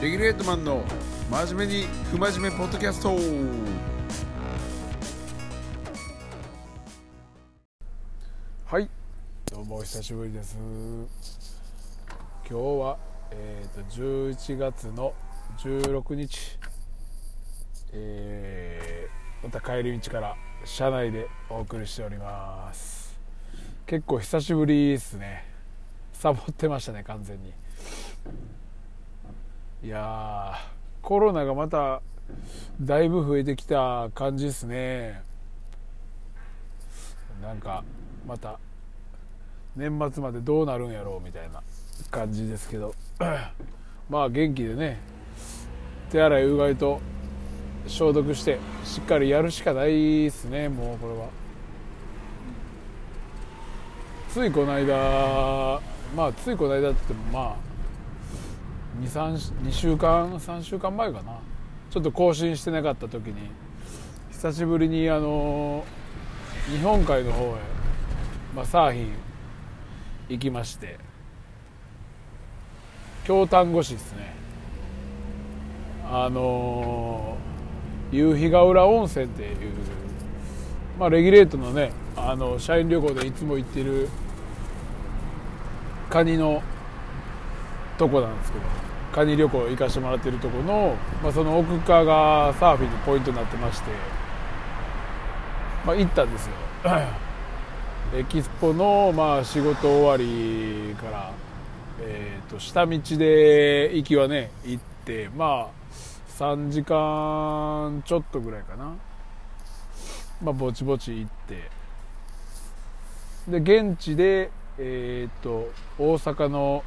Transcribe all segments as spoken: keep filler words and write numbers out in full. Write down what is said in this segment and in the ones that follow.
レギュレートマンの真面目に不真面目ポッドキャスト。はい、どうもお久しぶりです。今日は、えー、とじゅういちがつのじゅうろくにち、えー、また帰り道から車内でお送りしております。結構久しぶりですね。サボってましたね、完全に。いやー、コロナがまただいぶ増えてきた感じですね。なんかまた年末までどうなるんやろうみたいな感じですけどまあ元気でね、手洗いうがいと消毒してしっかりやるしかないですね。もうこれはついこの間まあついこの間ってまあに、さん、にしゅうかん、さんしゅうかんまえかな、ちょっと更新してなかった時に久しぶりにあの日本海の方へ、まあ、サーフィン行きまして、京丹後市ですね。あの夕日ヶ浦温泉っていう、まあ、レギュレートのね、あの社員旅行でいつも行ってるカニのとこなんですけど、カニ旅行行かしてもらってるとこの、まあ、その奥側がサーフィンのポイントになってまして、まあ、行ったんですよエキスポの、まあ、仕事終わりから、えー、と下道で行きはね行って、まあ、さんじかんちょっとぐらいかな、まあ、ぼちぼち行ってで現地で、えー、と大阪の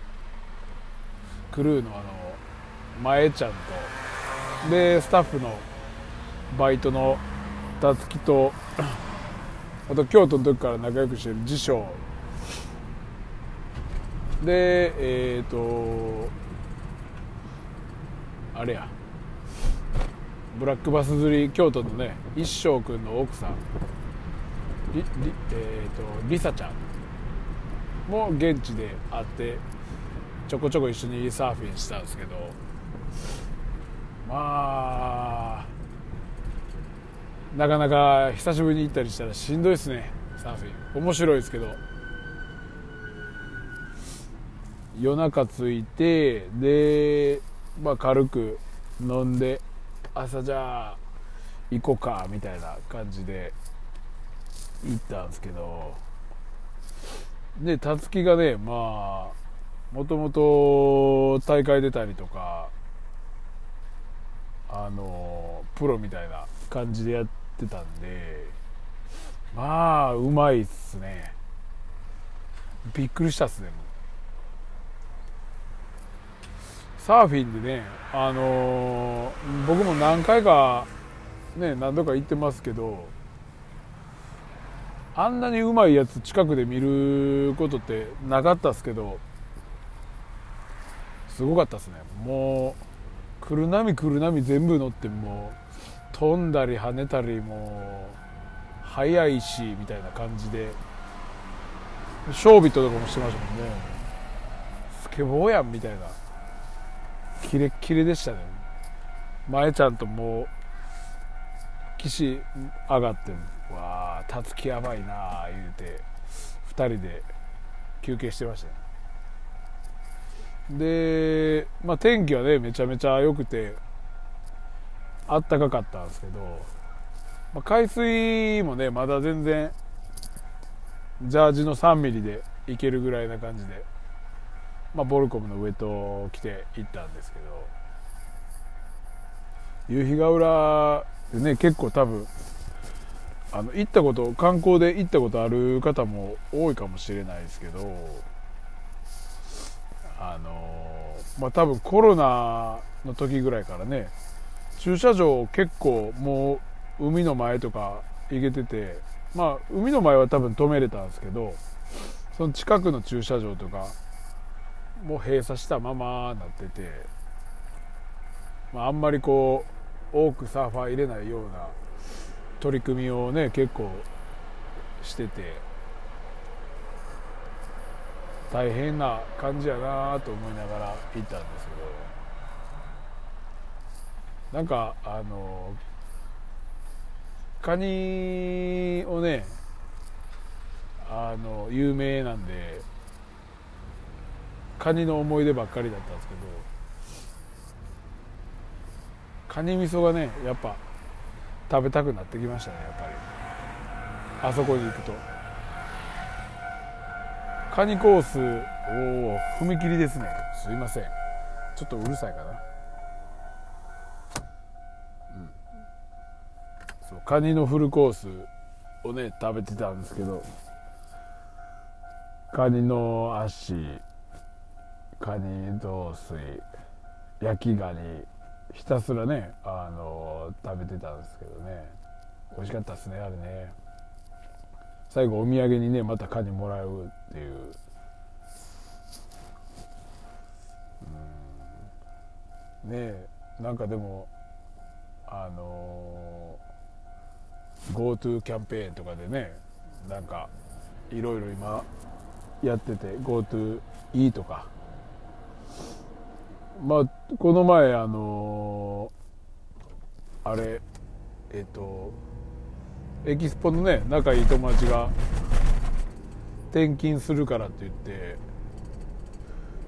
クルーのあの前ちゃんとでスタッフのバイトのたつきとあと京都の時から仲良くしてる次将で、えっとあれやブラックバス釣り京都のね一生くんの奥さんり、り、えっとりさちゃんも現地で会ってちょこちょこ一緒にサーフィンしたんですけど、まあなかなか久しぶりに行ったりしたらしんどいですね。サーフィン面白いですけど、夜中着いてで、まあ、軽く飲んで朝じゃあ行こうかみたいな感じで行ったんですけど、でたつきがね、まあもともと大会出たりとか、あのプロみたいな感じでやってたんで、まあうまいっすね。びっくりしたっすね。サーフィンでね、あの僕も何回かね何度か行ってますけど、あんなにうまいやつ近くで見ることってなかったっすけど、すごかったですね。もう来る波来る波全部乗って、もう飛んだり跳ねたり、もう速いしみたいな感じで、ショービットとかもしてましたもんね。スケボーやんみたいな、キレッキレでしたね。前ちゃんともう岸上がって、わあたつきやばいな言うてふたりで休憩してましたね。で、まあ、天気はねめちゃめちゃ良くてあったかかったんですけど、まあ、海水もねまだ全然ジャージのさんミリでいけるぐらいな感じで、まあ、ボルコムのウェットを着て行ったんですけど、夕日ヶ浦でね結構多分あの行ったこと観光で行ったことある方も多いかもしれないですけど、あのまあ、多分コロナの時ぐらいからね駐車場結構もう海の前とか行けてて、まあ海の前は多分止めれたんですけど、その近くの駐車場とかもう閉鎖したままなってて、まあ、あんまりこう多くサーファー入れないような取り組みをね結構してて。大変な感じやなと思いながら行ったんですけど、なんかあのカニをねあの有名なんでカニの思い出ばっかりだったんですけど、カニ味噌がねやっぱ食べたくなってきましたね。やっぱりあそこに行くとカニコースを踏切ですね。すいませんちょっとうるさいかな、うん、そうカニのフルコースをね食べてたんですけど、カニの足、カニ雑炊、焼きガニひたすらねあの食べてたんですけどね、美味しかったですねあれね。最後お土産にねまたカニもらうっていう、うん、ねえなんかでもあの Go To キャンペーンとかでねなんかいろいろ今やってて Go To イートか、まあこの前あのあれえっとエキスポのね仲いい友達が転勤するからって言って、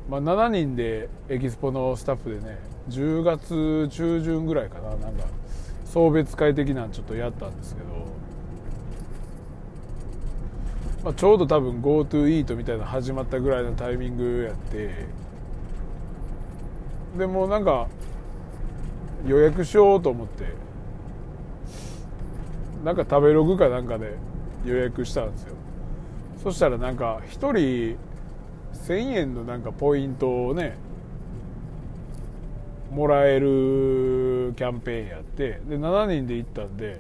まあ、しちにんでエキスポのスタッフでねじゅうがつ中旬ぐらいかな、なんか送別会的なんちょっとやったんですけど、まあ、ちょうど多分 Go To イートみたいな始まったぐらいのタイミングやって、でもなんか予約しようと思ってなんか食べログかなんかで予約したんですよ。そしたらなんかひとりせんえんのなんかポイントをねもらえるキャンペーンやって、でしちにんで行ったんで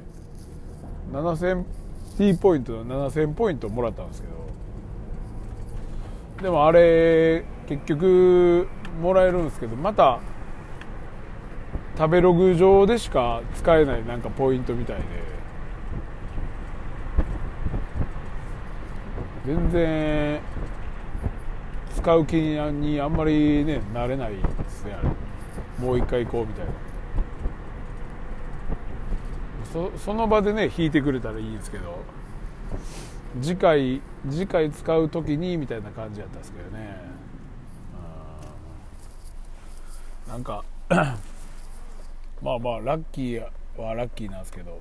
ななせん T ポイントのななせんポイントもらったんですけど、でもあれ結局もらえるんですけど、また食べログ上でしか使えないなんかポイントみたいで。全然使う気にあんまりねなれないですねあれ。もう一回行こうみたいな。そ、その場でね引いてくれたらいいんですけど、次回次回使う時にみたいな感じやったんですけどね。うん、なんかまあまあラッキーはラッキーなんですけど。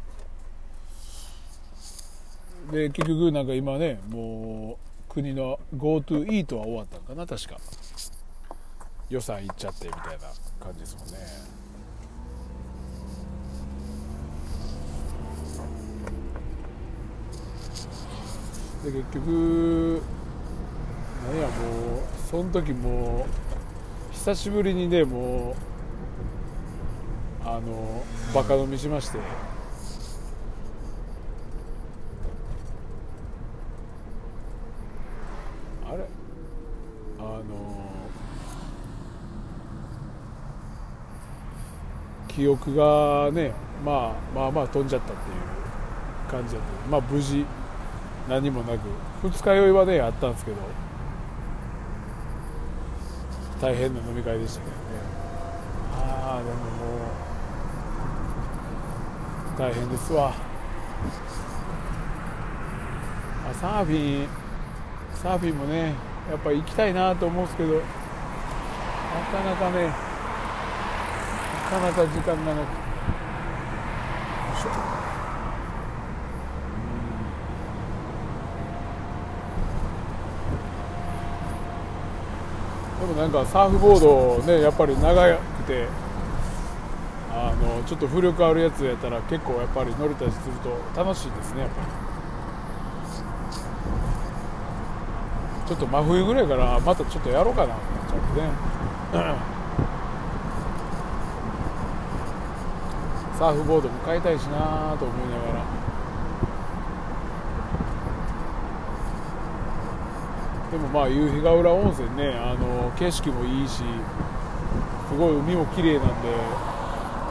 で結局なんか今ねもう国の Go To イートは終わったのかな確か、予算いっちゃってみたいな感じですもんね。で結局なんやもうその時もう久しぶりにねもうあのバカ飲みしまして、あれあのー、記憶がね、まあ、まあまあ飛んじゃったっていう感じだった。まあ無事何もなく二日酔いはねあったんですけど大変な飲み会でしたけどね。ああでももう大変ですわ。あサーフィンサーフィンもねやっぱり行きたいなと思うんですけど、なかなかねなかなか時間がなく、うん、でもなんかサーフボードねやっぱり長くてあのちょっと浮力あるやつやったら結構やっぱり乗れたりすると楽しいですね。やっぱりちょっと真冬ぐらいからまたちょっとやろうかなってなっちゃってねサーフボードも買いたいしなと思いながら、でもまあ夕日ヶ浦温泉ねあの景色もいいしすごい海も綺麗なん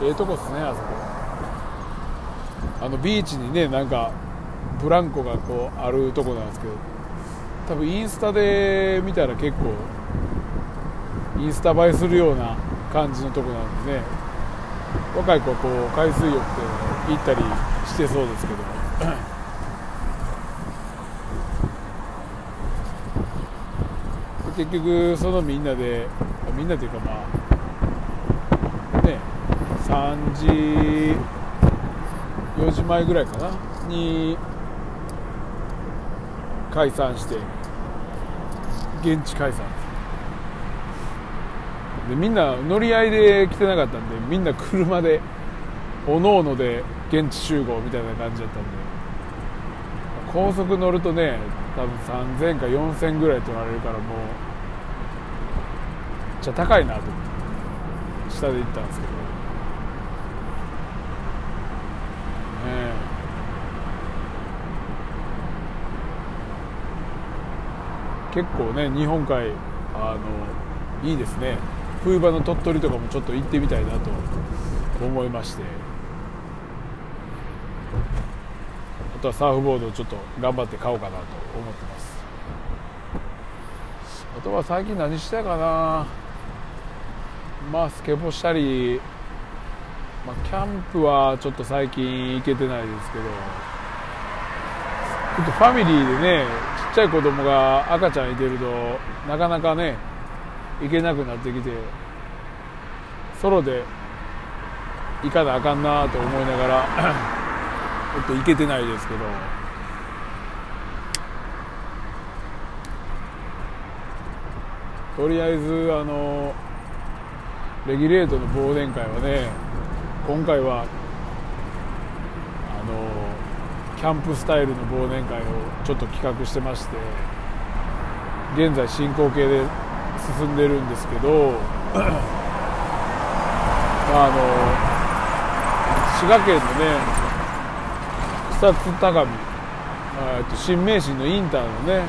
でええとこっすねあそこ。あのビーチにねなんかブランコがこうあるとこなんですけど、多分インスタで見たら結構インスタ映えするような感じのとこなんでね、若い子こう海水浴で行ったりしてそうですけど結局そのみんなでみんなというかまあねさんじよじまえぐらいかなに解散して現地解散でみんな乗り合いで来てなかったんでみんな車でおのおので現地集合みたいな感じだったんで高速乗るとね多分さんぜんかよんせんぐらい取られるからもうじゃあ高いなと思って下で行ったんですけどねえ結構ね日本海あのいいですね冬場の鳥取とかもちょっと行ってみたいなと思いましてあとはサーフボードをちょっと頑張って買おうかなと思ってます。あとは最近何したかなまあスケボーしたり、まあ、キャンプはちょっと最近行けてないですけどちょっとファミリーでねちっちゃい子供が赤ちゃんいてるとなかなかね行けなくなってきてソロで行かなあかんなと思いながらちょっと行けてないですけどとりあえずあのレギュレートの忘年会はね今回はあのキャンプスタイルの忘年会をちょっと企画してまして現在進行形で進んでるんですけどあの滋賀県のね草津高見新名神のインターのね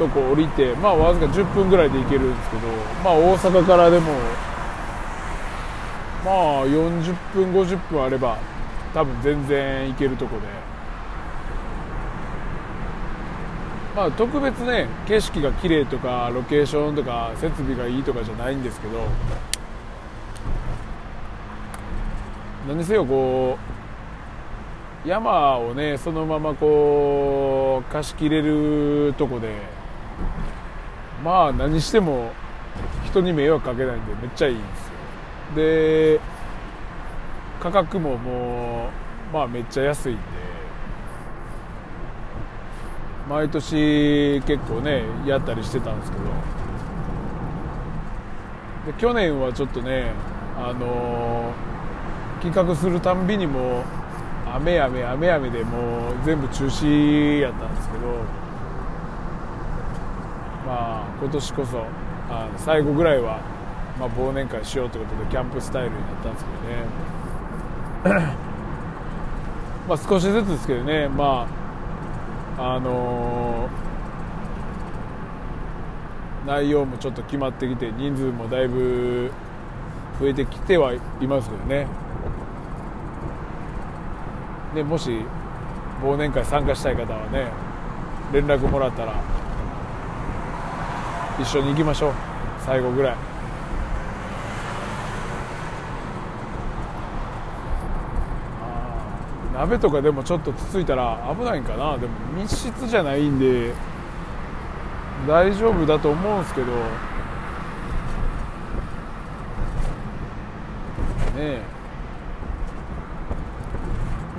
とこ降りてまあわずかじゅっぷんぐらいで行けるんですけどまあ大阪からでもまあよんじゅっぷんごじゅっぷんあれば多分全然行けるとこでまあ特別ね景色が綺麗とかロケーションとか設備がいいとかじゃないんですけど何せよこう山をねそのままこう貸し切れるとこでまあ何しても人に迷惑かけないんでめっちゃいいんですよ。で価格ももうまあめっちゃ安いんで毎年結構ねやったりしてたんですけどで去年はちょっとねあのー企画するたんびにもう雨雨雨雨でもう全部中止やったんですけどまあ今年こそあの最後ぐらいはまあ忘年会しようということでキャンプスタイルになったんですけどねまあ少しずつですけどねまああのー、内容もちょっと決まってきて人数もだいぶ増えてきてはいますけどねでもし忘年会参加したい方はね連絡もらったら一緒に行きましょう最後ぐらいあ鍋とかでもちょっとつついたら危ないんかなでも密室じゃないんで大丈夫だと思うんですけどねえ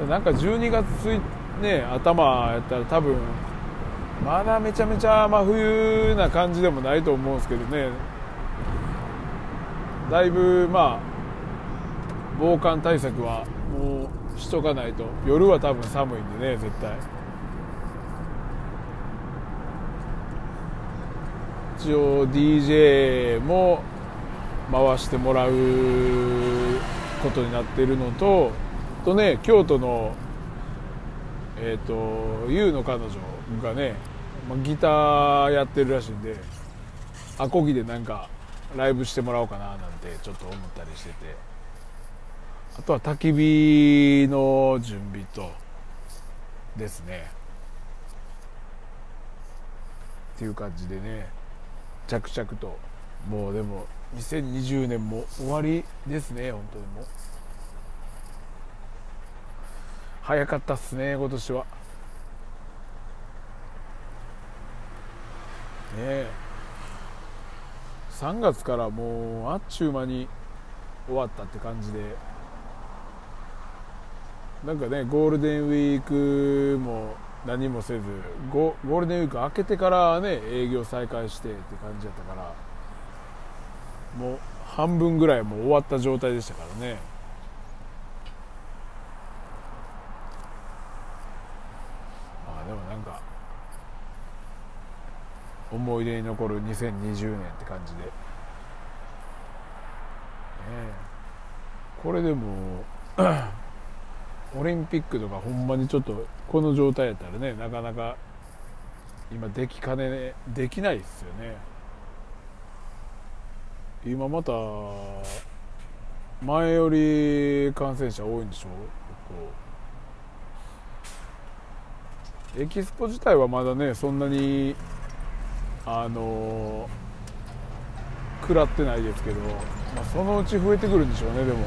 なんかじゅうにがつね頭やったら多分まだめちゃめちゃ真冬な感じでもないと思うんですけどねだいぶまあ防寒対策はもうしとかないと夜は多分寒いんでね絶対一応 ディージェー も回してもらうことになっているのととね、京都の、えーと、ゆうの彼女がね、まあ、ギターやってるらしいんでアコギでなんかライブしてもらおうかななんてちょっと思ったりしててあとは焚き火の準備とですねっていう感じでね着々ともうでもにせんにじゅうねんも終わりですね。本当にもう早かったっすね、今年はね。えさんがつからもうあっちゅう間に終わったって感じで、なんかね、ゴールデンウィークも何もせず ゴ, ゴールデンウィーク明けてからね営業再開してって感じだったから、もう半分ぐらいもう終わった状態でしたからね。まあでもなんか思い出に残るにせんにじゅうねんって感じで、ね、これでもオリンピックとかほんまにちょっとこの状態やったらね、なかなか今できかねできないですよね。今また前より感染者多いんでしょう。エキスポ自体はまだねそんなにあの食らってないですけど、まあ、そのうち増えてくるんでしょうね。でも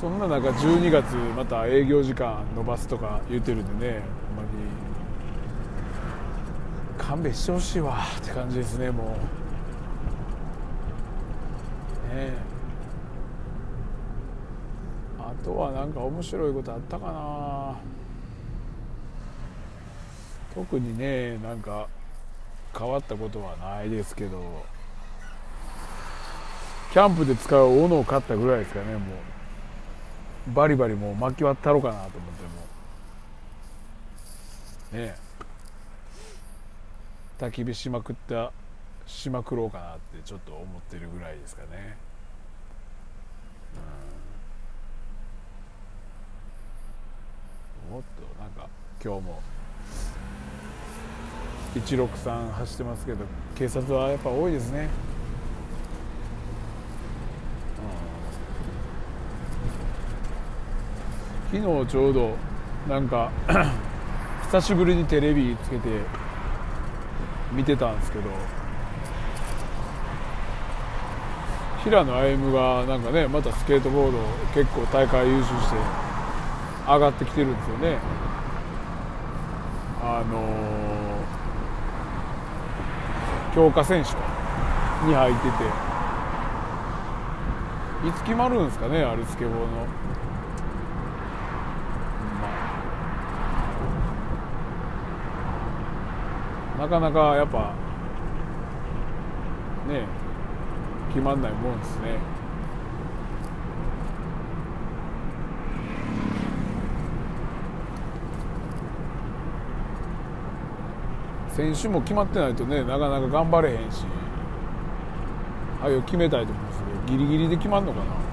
そんな中じゅうにがつまた営業時間延ばすとか言ってるんでね、あんまり勘弁してほしいわって感じですね、もうね。えあとはなんか面白いことあったかな。特にねなんか変わったことはないですけど、キャンプで使う斧を買ったぐらいですかね。もうバリバリもう巻き割ったろうかなと思ってもね、焚き火しまくったしまくろうかなってちょっと思ってるぐらいですかね、うん、もっとなんか今日もいちろくさん走ってますけど、警察はやっぱ多いですね。昨日ちょうどなんか久しぶりにテレビつけて見てたんですけど、平野歩夢がなんかねまたスケートボード結構大会優勝して上がってきてるんですよね。あのー、強化選手に入ってて、いつ決まるんですかね、あれスケボーの。なかなかやっぱね決まんないもんですね。選手も決まってないとねなかなか頑張れへんし、あれを決めたいと思うんですけど、ギリギリで決まるのかな。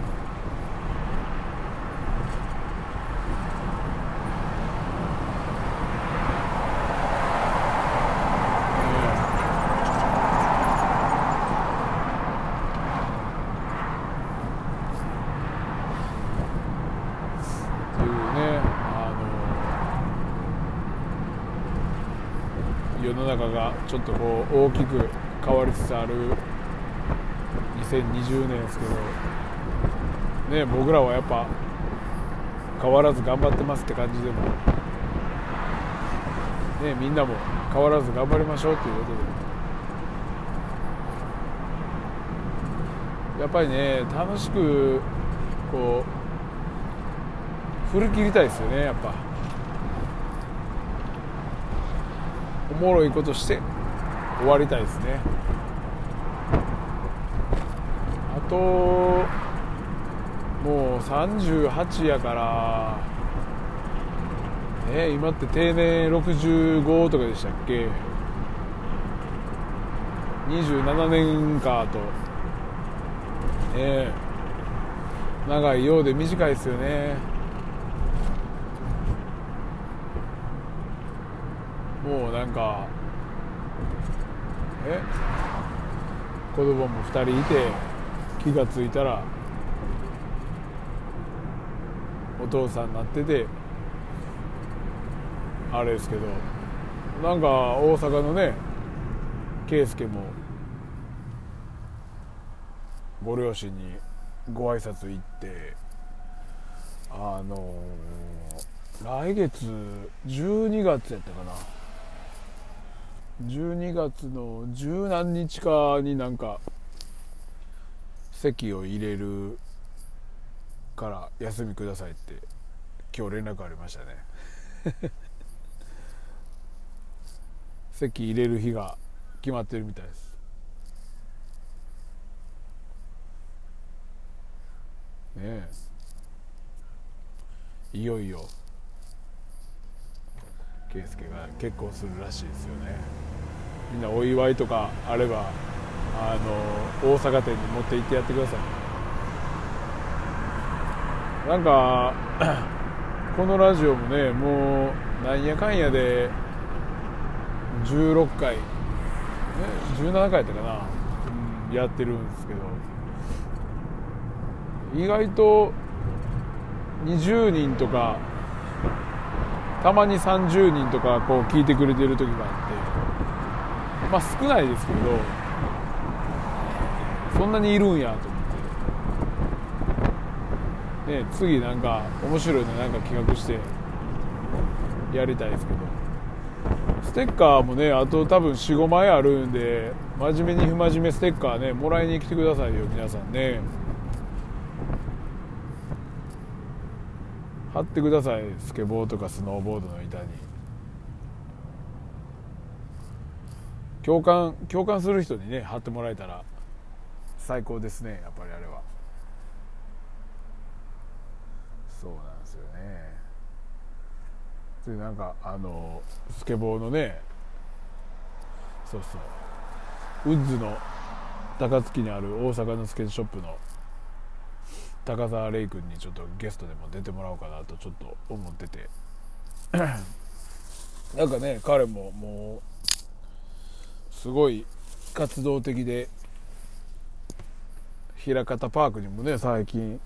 世の中がちょっとこう大きく変わりつつあるにせんにじゅうねんですけどね、僕らはやっぱ変わらず頑張ってますって感じでもね、みんなも変わらず頑張りましょうということで、やっぱりね楽しくこう振り切りたいですよね。やっぱおもろいことして終わりたいですね。あともうさんじゅうはちやから、ね、今って定年ろくじゅうごとかでしたっけ。にじゅうななねんかと、ね、長いようで短いですよね。もうなんかえ子供もふたりいて、気がついたらお父さんになっててあれですけど、なんか大阪のね圭介もご両親にご挨拶行って、あのー、来月じゅうにがつやったかな、じゅうにがつの十何日かになんか席を入れるから休みくださいって今日連絡ありましたね席入れる日が決まってるみたいです。ねえ、いよいよ圭介が結婚するらしいですよね。みんなお祝いとかあればあの大阪店に持って行ってやってください。なんかこのラジオもね、もうなんやかんやでじゅうろっかい、ね、じゅうななかいやったかな、うん、やってるんですけど、意外とにじゅうにんとかたまにさんじゅうにんとかこう聞いてくれてる時があって、まあ少ないですけどそんなにいるんやと思って、ね、次なんか面白いのなんか企画してやりたいですけど、ステッカーもねあと多分 よん,ご 枚あるんで、真面目に不真面目ステッカーねもらいに来てくださいよ皆さんね、貼ってください。スケボーとかスノーボードの板に共感共感する人にね貼ってもらえたら最高ですね。やっぱりあれはそうなんですよね。でなんかあのスケボーのね、そうそうウッズの高槻にある大阪のスケートショップの高沢レイ君にちょっとゲストでも出てもらおうかなとちょっと思っててなんかね彼ももうすごい活動的で、枚方パークにもね最近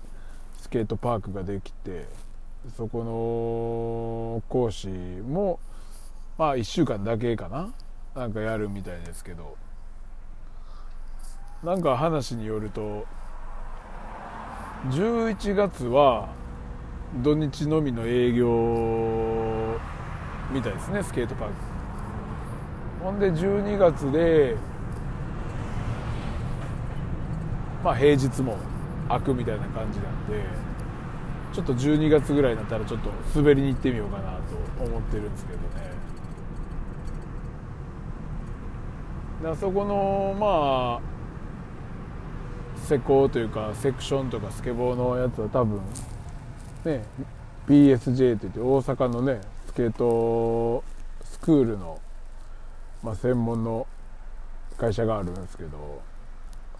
スケートパークができて、そこの講師もまあいっしゅうかんだけかな、なんかやるみたいですけど、なんか話によるとじゅういちがつは土日のみの営業みたいですね、スケートパーク。ほんでじゅうにがつでまあ平日も開くみたいな感じなんで、ちょっとじゅうにがつぐらいになったらちょっと滑りに行ってみようかなと思ってるんですけどね。でそこのまあ施工というかセクションとかスケボーのやつは多分ね ビーエスジェイ といって大阪のねスケートスクールのまあ専門の会社があるんですけど、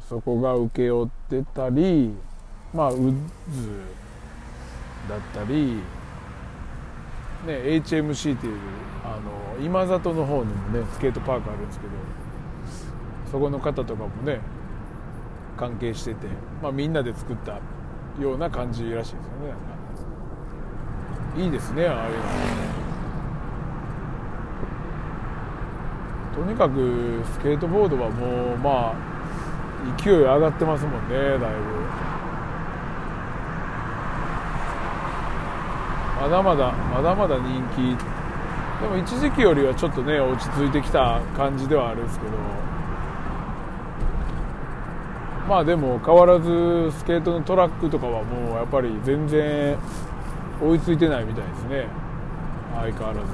そこが請け負ってたり、まあウッズだったりね エイチエムシー というあの今里の方にもねスケートパークあるんですけど、そこの方とかもね関係してて、まあ、みんなで作ったような感じらしいですよね。なんかいいですねああいうのね。とにかくスケートボードはもうまあ勢い上がってますもんね、だいぶ。まだまだまだまだ人気。でも一時期よりはちょっとね落ち着いてきた感じではあるんですけど、まあでも変わらずスケートのトラックとかはもうやっぱり全然追いついてないみたいですね、相変わらず。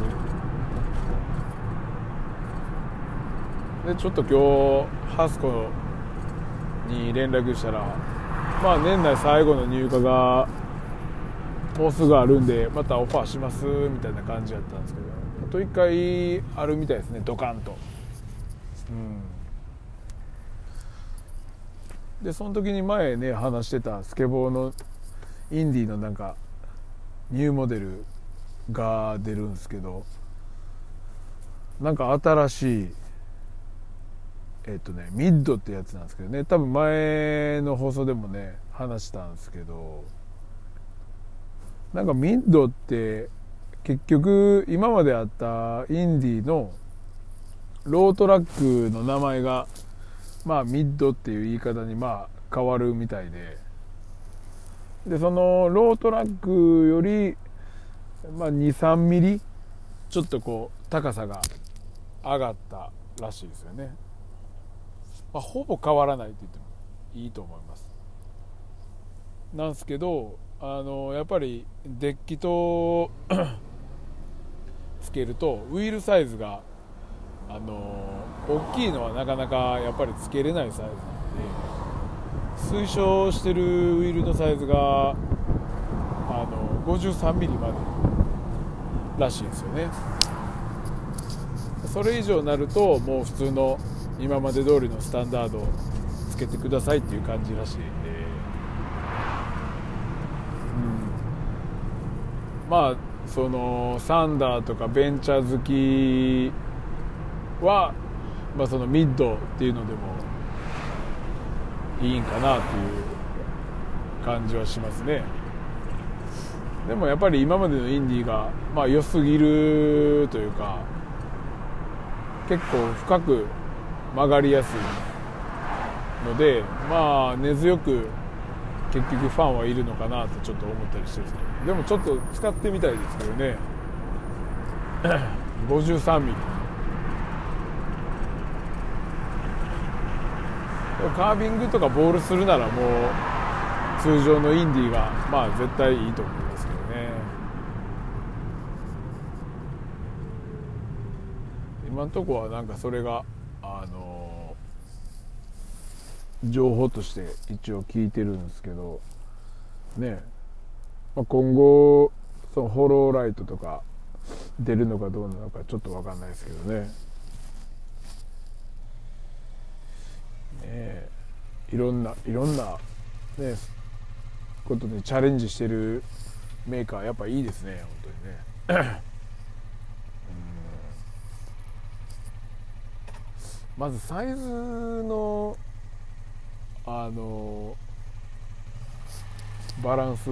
でちょっと今日ハスコに連絡したら、まあ年内最後の入荷がもうすぐあるんでまたオファーしますみたいな感じだったんですけど、あといっかいあるみたいですね、ドカンと。うんでその時に前ね話してたスケボーのインディーのなんかニューモデルが出るんですけど、なんか新しいえっとねミッドってやつなんですけどね、多分前の放送でもね話したんですけど、なんかミッドって結局今まであったインディーのロートラックの名前が、まあ、ミッドっていう言い方にまあ変わるみたいで、でそのロートラックより、まあ、に、さんミリちょっとこう高さが上がったらしいですよね。まあ、ほぼ変わらないと言ってもいいと思います。なんですけど、あのやっぱりデッキとつけるとウィールサイズがあの大きいのはなかなかやっぱりつけれないサイズなので、推奨してるウィールのサイズがあのごじゅうさんミリまでらしいんですよね。それ以上になるともう普通の今まで通りのスタンダードをつけてくださいっていう感じらしいんで、うん、まあそのサンダーとかベンチャー好きは、まあ、そのミッドっていうのでもいいんかなっていう感じはしますね。でもやっぱり今までのインディがまあ良すぎるというか、結構深く曲がりやすいので、まあ根強く結局ファンはいるのかなとちょっと思ったりしてるんですけど、でもちょっと使ってみたいですけどね。ごじゅうさんミリカービングとかボールするならもう通常のインディがまあ絶対いいと思いますけどね。今のところはなんかそれがあの情報として一応聞いてるんですけどね。まあ、今後そのホローライトとか出るのかどうなのかちょっと分かんないですけどね。えー、いろんないろんな、ね、ことにチャレンジしてるメーカーやっぱいいですね、本当にね。うん、まずサイズのあのバランス、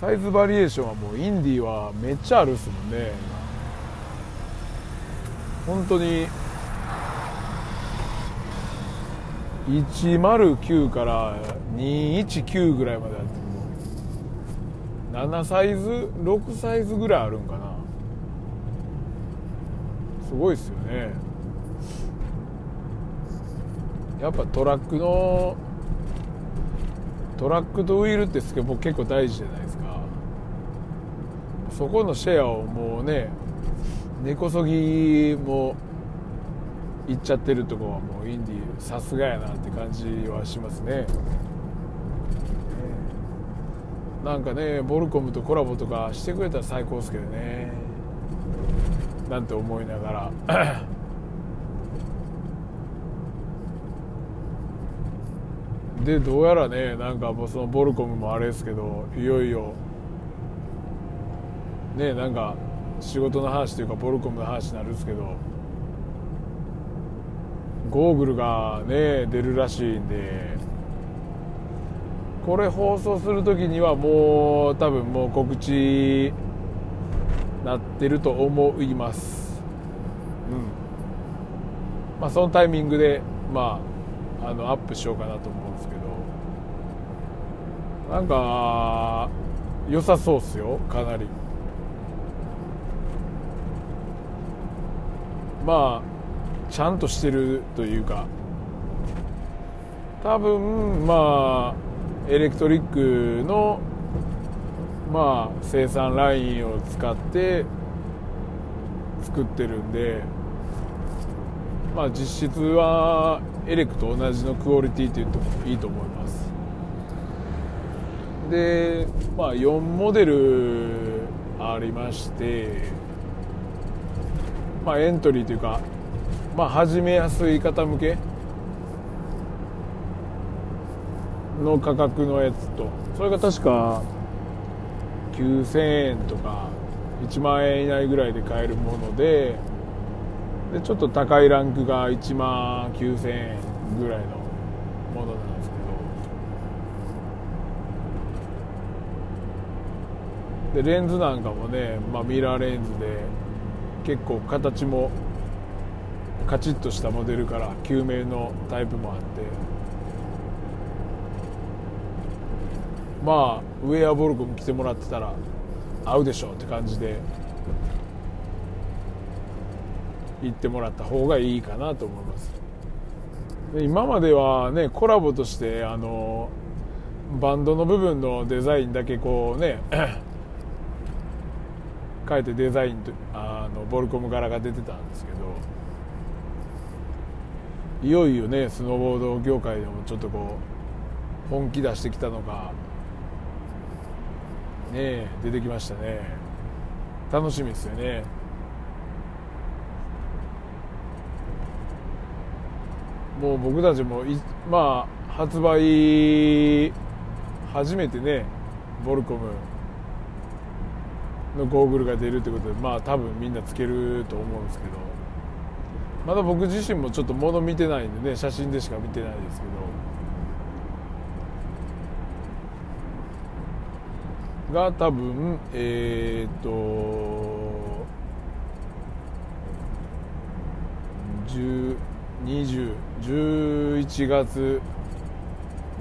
サイズバリエーションはもうインディはめっちゃあるっすもんね。本当にいちまるきゅうからにひゃくじゅうきゅうぐらいまであって、ななサイズろくサイズぐらいあるんかな。すごいっすよね。やっぱトラックのトラックとウィールってスケボー結構大事じゃないですか。そこのシェアをもうね、根こそぎも行っちゃってるところはもうインディーさすがやなって感じはしますね。なんかね、ボルコムとコラボとかしてくれたら最高ですけどね、なんて思いながら。でどうやらね、なんかもうそのボルコムもあれですけど、いよいよね、なんか仕事の話というかボルコムの話になるんですけど、ゴーグルがね出るらしいんで、これ放送する時にはもう多分もう告知なってると思います。うん、まあそのタイミングでまああのアップしようかなと思うんですけど、なんか良さそうっすよ、かなり。まあちゃんとしてるというか、多分まあエレクトリックのまあ生産ラインを使って作ってるんで、まあ実質はエレクと同じのクオリティと言ってもいいと思います。でまあよんモデルありまして、まあエントリーというか、まあ、始めやすい方向けの価格のやつと、それが確かきゅうせんえんとかいちまんえん以内ぐらいで買えるもので、でちょっと高いランクがいちまんきゅうせんえんぐらいのものなんですけど、でレンズなんかもね、まあ、ミラーレンズで結構形もカチッとしたモデルから救命のタイプもあって、まあウェアボル君来てもらってたら合うでしょうって感じで行ってもらった方がいいかなと思います。で、今まではねコラボとしてあのバンドの部分のデザインだけこうね変えてデザインとあのボルコム柄が出てたんですけど、いよいよねスノーボード業界でもちょっとこう本気出してきたのがね出てきましたね。楽しみですよね。もう僕たちもいまあ発売初めてねボルコムのゴーグルが出るということで、まあ多分みんなつけると思うんですけど、まだ僕自身もちょっと物見てないんでね、写真でしか見てないですけどが多分えっとじゅう、にじゅう、じゅういちがつ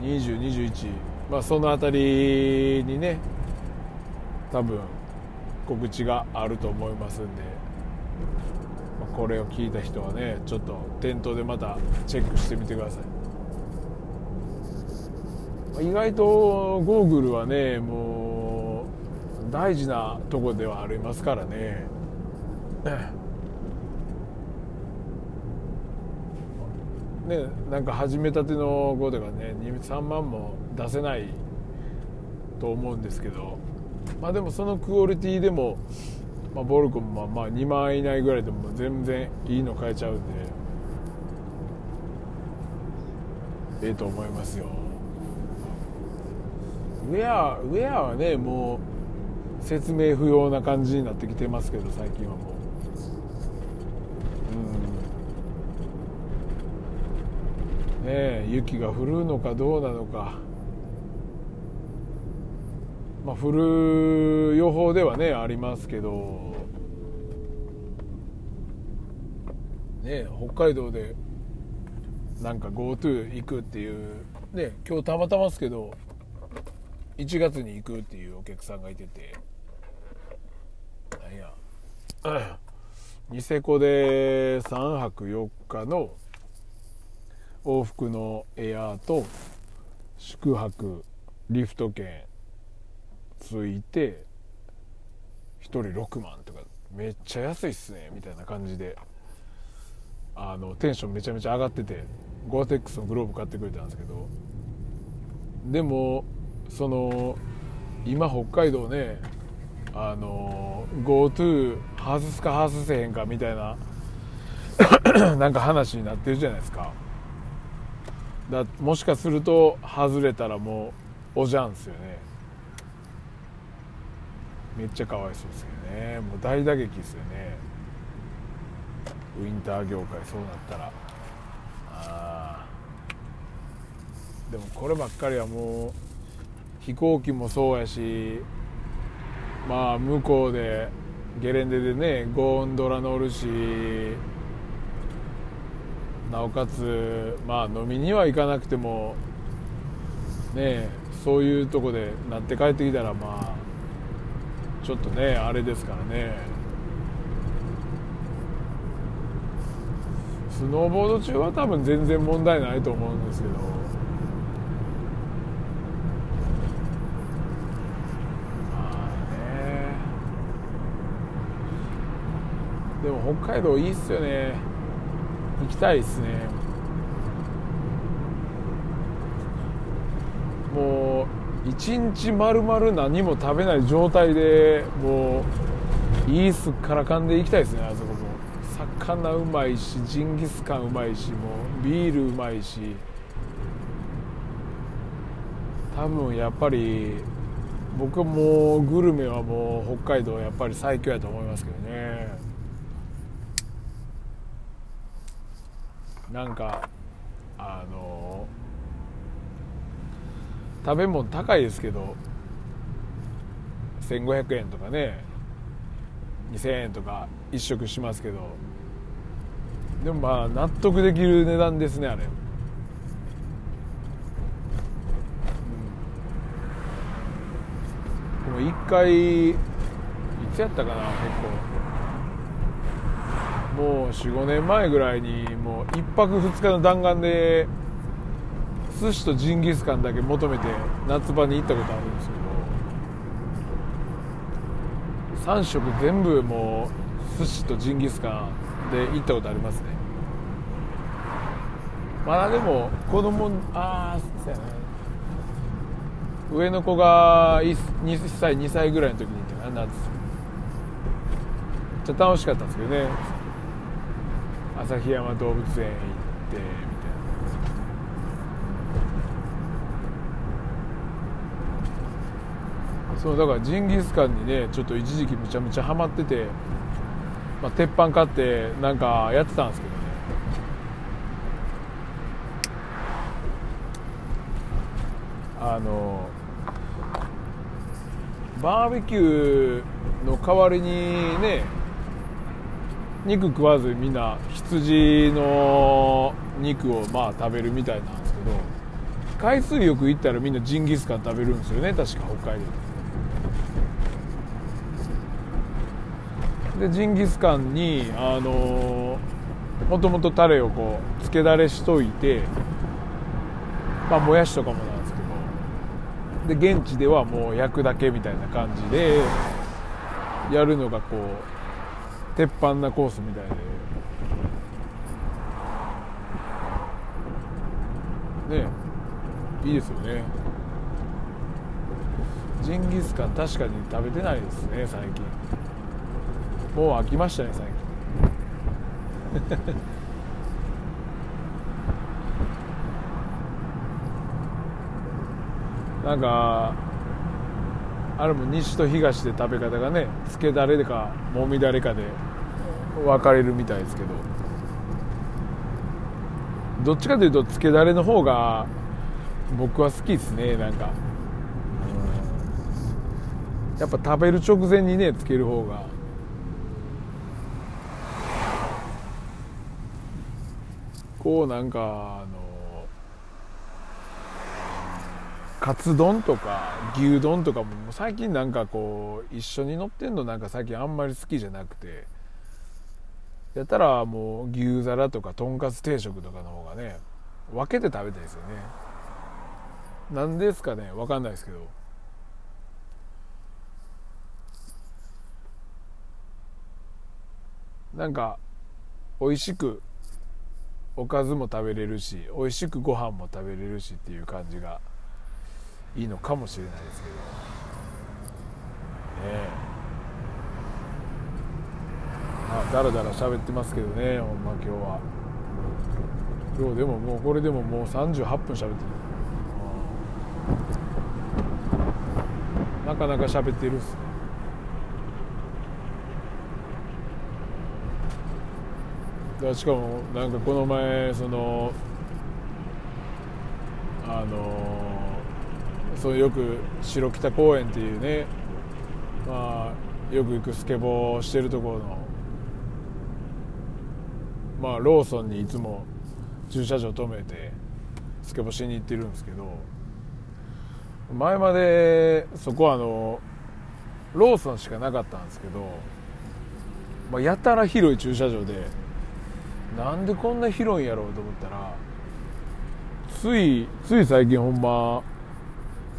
にじゅう、にじゅういち、まあそのあたりにね多分告知があると思いますんで、これを聞いた人はねちょっと店頭でまたチェックしてみてください。意外とゴーグルはねもう大事なとこではありますからね。ね、なんか始めたての子とかねに、さんまんも出せないと思うんですけど、まあ、でもそのクオリティでも、まあ、ボルコムはまあにまん以内ぐらいでも全然いいの買えちゃうんでええと思いますよ。ウェア、ウェアはねもう説明不要な感じになってきてますけど、最近はもう、うん、ねえ雪が降るのかどうなのか、まあ、降る予報ではねありますけど、ね、北海道でなんか Go To 行くっていう、ね、今日たまたまですけどいちがつに行くっていうお客さんがいてて、なんやニセコでさんぱくよっかの往復のエアーと宿泊リフト券ついてひとりろくまんとかめっちゃ安いっすねみたいな感じであのテンションめちゃめちゃ上がってて、ゴアテックスのグローブ買ってくれたんですけど、でもその今北海道ねあの Go To 外すか外せへんかみたいななんか話になってるじゃないですか。だもしかすると外れたらもうおじゃんですよね。めっちゃかわいそうですよね。もう大打撃ですよね。ウィンター業界そうなったら、あでもこればっかりはもう飛行機もそうやし、まあ向こうでゲレンデでねゴンドラ乗るし、なおかつまあ飲みには行かなくてもねそういうとこでなって帰ってきたらまあ。ちょっとねあれですからね。スノーボード中は多分全然問題ないと思うんですけど、まあねでも北海道いいっすよね。行きたいっすね。もう一日丸々何も食べない状態でもういいすっからかんでいきたいですね。あそこも魚うまいしジンギスカンうまいしもうビールうまいし、多分やっぱり僕もグルメはもう北海道やっぱり最強やと思いますけどね。なんかあの食べ物高いですけどせんごひゃくえんとかねにせんえんとか一食しますけど、でもまあ納得できる値段ですね、あれ。うん、でもいっかいいつやったかな、結構もう よん,ご 年前ぐらいにもういっぱくふつかの弾丸で寿司とジンギスカンだけ求めて夏場に行ったことあるんですけど、さん食全部もう寿司とジンギスカンで行ったことありますね。まあでも子供、ああそうやね、上の子がいっさいにさいぐらいの時に行った夏、ちょっと楽しかったんですけどね、旭山動物園行ってそうだからジンギスカンにねちょっと一時期むちゃむちゃハマってて、まあ、鉄板買ってなんかやってたんですけどね、あのバーベキューの代わりにね肉食わずにみんな羊の肉をまあ食べるみたいなんですけど、海水浴行ったらみんなジンギスカン食べるんですよね、確か北海道で。でジンギスカンにあのー、もともとタレをこうつけだれしといて、まあ、もやしとかもなんですけど、で現地ではもう焼くだけみたいな感じでやるのがこう鉄板なコースみたいでね、いいですよね。ジンギスカン確かに食べてないですね、最近もう飽きましたね最近なんかあれも西と東で食べ方がね、つけだれかもみだれかで分かれるみたいですけど、どっちかというとつけだれの方が僕は好きですね。なんかやっぱ食べる直前にねつける方が、こうなんかあのカツ丼とか牛丼とかも最近なんかこう一緒に乗ってんのなんか最近あんまり好きじゃなくて、やったらもう牛皿とかとんかつ定食とかの方がね分けて食べたいですよね。なんですかね、分かんないですけど、なんか美味しくおかずも食べれるし美味しくご飯も食べれるしっていう感じがいいのかもしれないですけどね。え、まあだらだら喋ってますけどね、ほんま今日は今日でももうこれでももうさんじゅうはっぷん喋ってる、なかなか喋ってるっすね。しかもなんかこの前そのあのそのよく白北公園っていうね、まあよく行くスケボーしてるところのまあローソンにいつも駐車場止めてスケボーしに行ってるんですけど、前までそこはあのローソンしかなかったんですけど、まあやたら広い駐車場で。なんでこんな広いんやろうと思ったら、ついつい最近ほんま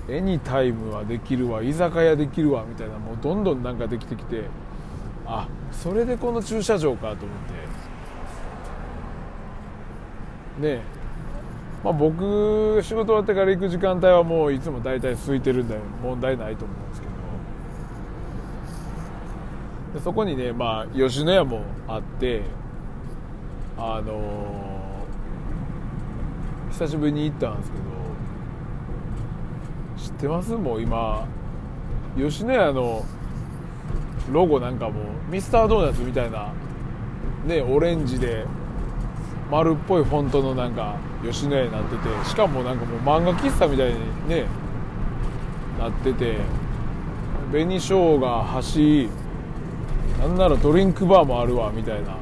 エニタイムはできるわ居酒屋できるわみたいな、もうどんどんなんかできてきて、あそれでこの駐車場かと思ってね。え、まあ、僕仕事終わってから行く時間帯はもういつも大体空いてるんだよ、問題ないと思うんですけど、でそこにね、まあ吉野家もあって、あのー、久しぶりに行ったんですけど、知ってます？もう今吉野家のロゴなんかもうミスタードーナツみたいなね、オレンジで丸っぽいフォントのなんか吉野家になってて、しかもなんかもう漫画喫茶みたいにねなってて、紅しょうが橋なんならドリンクバーもあるわみたいな、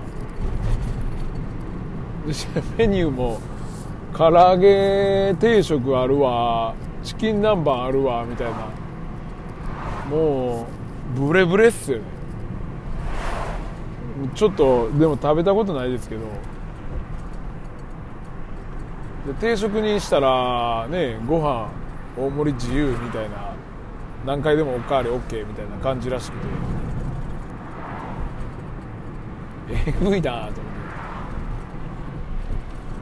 メニューも唐揚げ定食あるわ、チキン南蛮あるわみたいな、もうブレブレっすよね。ちょっとでも食べたことないですけど、で定食にしたらね、ご飯大盛り自由みたいな、何回でもおかわり OK みたいな感じらしくて、えぐいなと思って。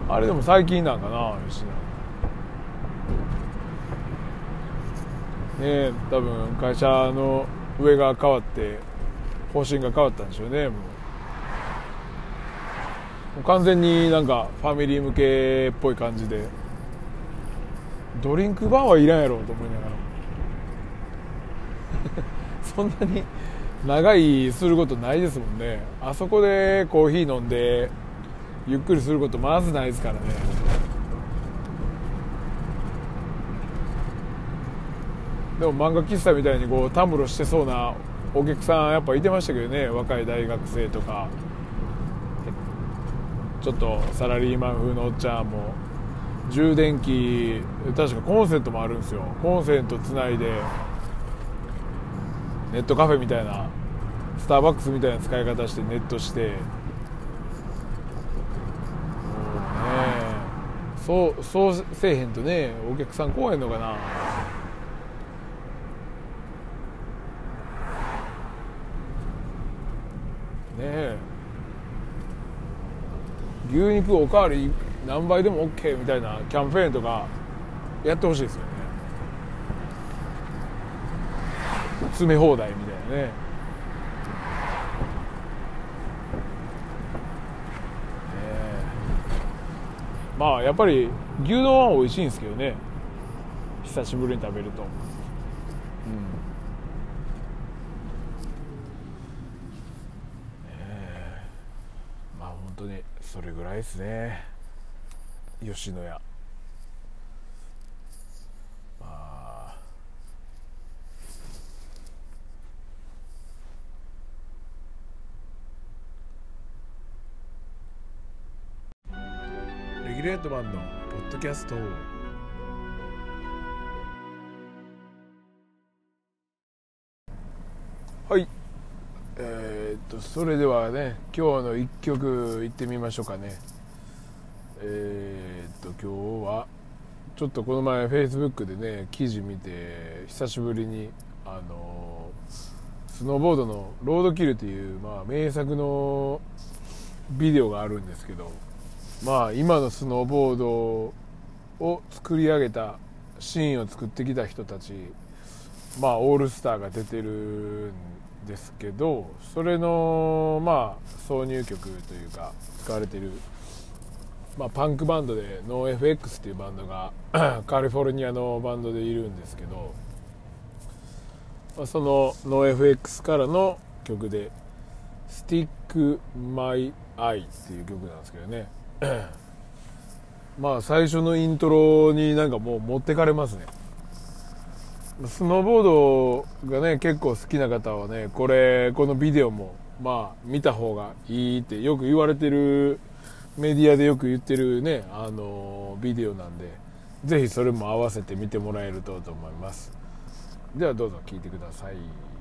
あれでも最近なんかな、吉田ね、多分会社の上が変わって方針が変わったんでしょうね。もう完全になんかファミリー向けっぽい感じで、ドリンクバーはいらんやろうと思いながらそんなに長居することないですもんね。あそこでコーヒー飲んでゆっくりすることまずないですからね。でも漫画喫茶みたいにこうたむろしてそうなお客さんやっぱいてましたけどね、若い大学生とかちょっとサラリーマン風のおっちゃんも、充電器確かコンセントもあるんですよ、コンセントつないでネットカフェみたいな、スターバックスみたいな使い方してネットして、ね、そうそうせえへんとねお客さん来へんのかな。ね、牛肉おかわり何杯でも OK みたいなキャンペーンとかやってほしいですよね。詰め放題みたいなね。まあやっぱり牛丼は美味しいんですけどね、久しぶりに食べると、うん本当にそれぐらいですね、吉野家。まあレギュレートマンのポッドキャスト。はい。えー、っとそれではね、今日のいっきょくいってみましょうかね。えー、っと今日はちょっとこの前 Facebook でね記事見て、久しぶりにあのスノーボードのロードキルという、まあ、名作のビデオがあるんですけど、まあ今のスノーボードを作り上げたシーンを作ってきた人たち、まあオールスターが出てるんですけど、それのまあ挿入曲というか使われている、まあ、パンクバンドで ノーエフエックス っていうバンドがカリフォルニアのバンドでいるんですけど、まあ、その ノーエフエックス からの曲で Stick My Eye っていう曲なんですけどねまあ最初のイントロになんかもう持ってかれますね。スノーボードがね結構好きな方はね、これこのビデオもまあ見た方がいいってよく言われてる、メディアでよく言ってるね、あのビデオなんで、ぜひそれも合わせて見てもらえるとと思います。ではどうぞ聞いてください。